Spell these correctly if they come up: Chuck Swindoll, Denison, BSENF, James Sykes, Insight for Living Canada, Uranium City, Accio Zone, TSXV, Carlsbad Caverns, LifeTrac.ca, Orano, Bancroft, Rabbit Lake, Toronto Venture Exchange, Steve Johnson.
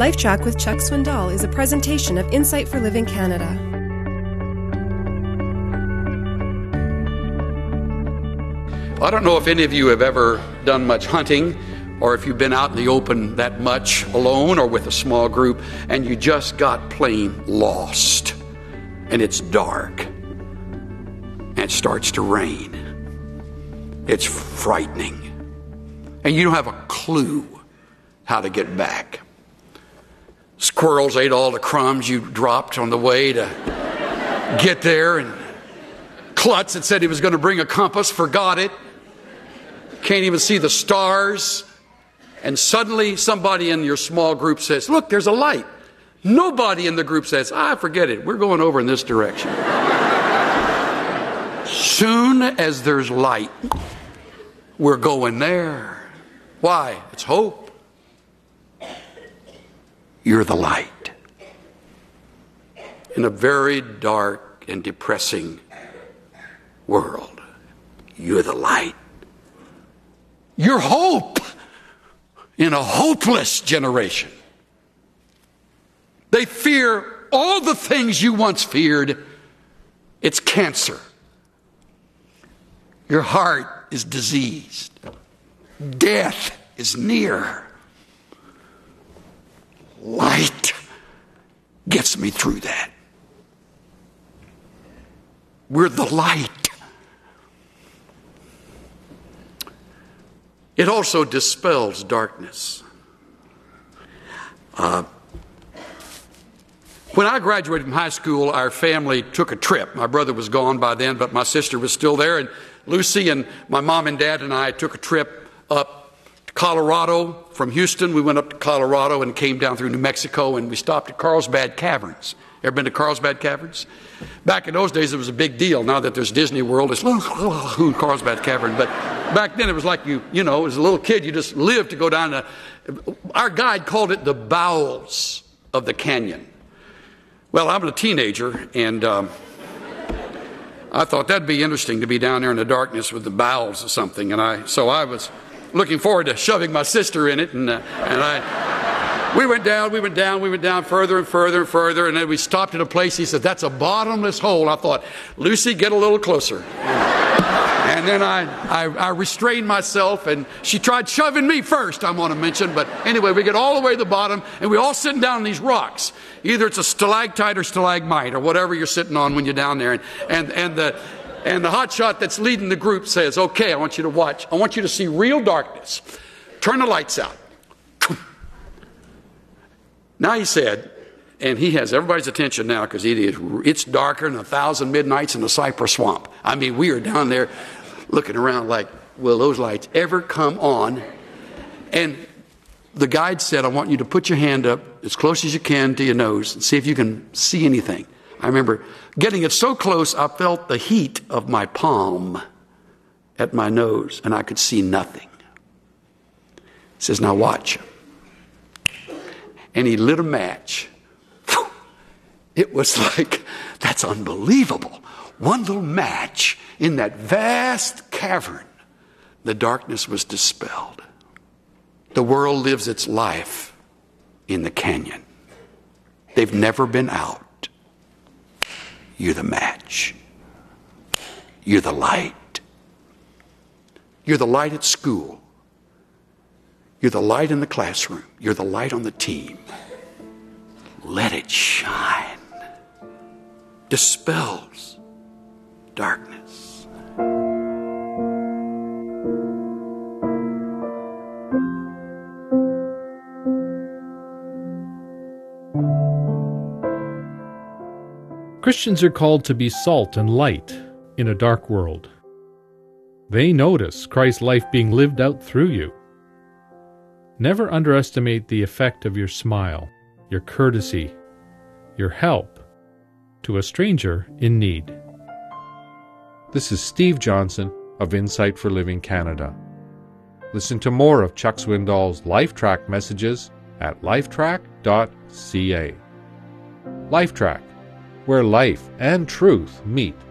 LifeTrac with Chuck Swindoll is a presentation of Insight for Living Canada. I don't know if any of you have ever done much hunting, or if you've been out in the open that much alone or with a small group, and you just got plain lost, and it's dark, and it starts to rain. It's frightening, and you don't have a clue how to get back. Squirrels ate all the crumbs you dropped on the way to get there, and Klutz that said he was going to bring a compass forgot it. Can't even see the stars. And suddenly somebody in your small group says, "Look, there's a light." Nobody in the group says, "Forget it. We're going over in this direction." Soon as there's light, we're going there. Why? It's hope. You're the light. In a very dark and depressing world, you're the light. Your hope in a hopeless generation. They fear all the things you once feared. It's cancer. Your heart is diseased. Death is near. Light gets me through that. We're the light. It also dispels darkness. When I graduated from high school, our family took a trip. My brother was gone by then, but my sister was still there. And Lucy and my mom and dad and I took a trip up to Colorado from Houston. We went up to Colorado and came down through New Mexico, and we stopped at Carlsbad Caverns. Ever been to Carlsbad Caverns? Back in those days, it was a big deal. Now that there's Disney World, it's Carlsbad Cavern. But back then, it was like you as a little kid, you just lived to go down to. Our guide called it the bowels of the canyon. Well, I'm a teenager, and I thought that'd be interesting to be down there in the darkness with the bowels of something. And I was looking forward to shoving my sister in it, We went down further and further and further, and then we stopped at a place. He said, "That's a bottomless hole." I thought, "Lucy, get a little closer." And then I restrained myself, and she tried shoving me first, I want to mention. But anyway, we get all the way to the bottom, and we're all sitting down on these rocks. Either it's a stalactite or stalagmite or whatever you're sitting on when you're down there. And the hotshot that's leading the group says, "Okay, I want you to watch. I want you to see real darkness. Turn the lights out." Now he said, and he has everybody's attention now because it's darker than 1,000 midnights in the cypress swamp. I mean, we are down there looking around like, will those lights ever come on? And the guide said, "I want you to put your hand up as close as you can to your nose and see if you can see anything." I remember getting it so close, I felt the heat of my palm at my nose, and I could see nothing. He says, "Now watch." And he lit a match. It was like, that's unbelievable. One little match in that vast cavern, the darkness was dispelled. The world lives its life in the canyon. They've never been out. You're the match. You're the light. You're the light at school. You're the light in the classroom. You're the light on the team. Let it shine. Dispels darkness. Christians are called to be salt and light in a dark world. They notice Christ's life being lived out through you. Never underestimate the effect of your smile, your courtesy, your help to a stranger in need. This is Steve Johnson of Insight for Living Canada. Listen to more of Chuck Swindoll's LifeTrac messages at LifeTrac.ca. LifeTrac, where life and truth meet.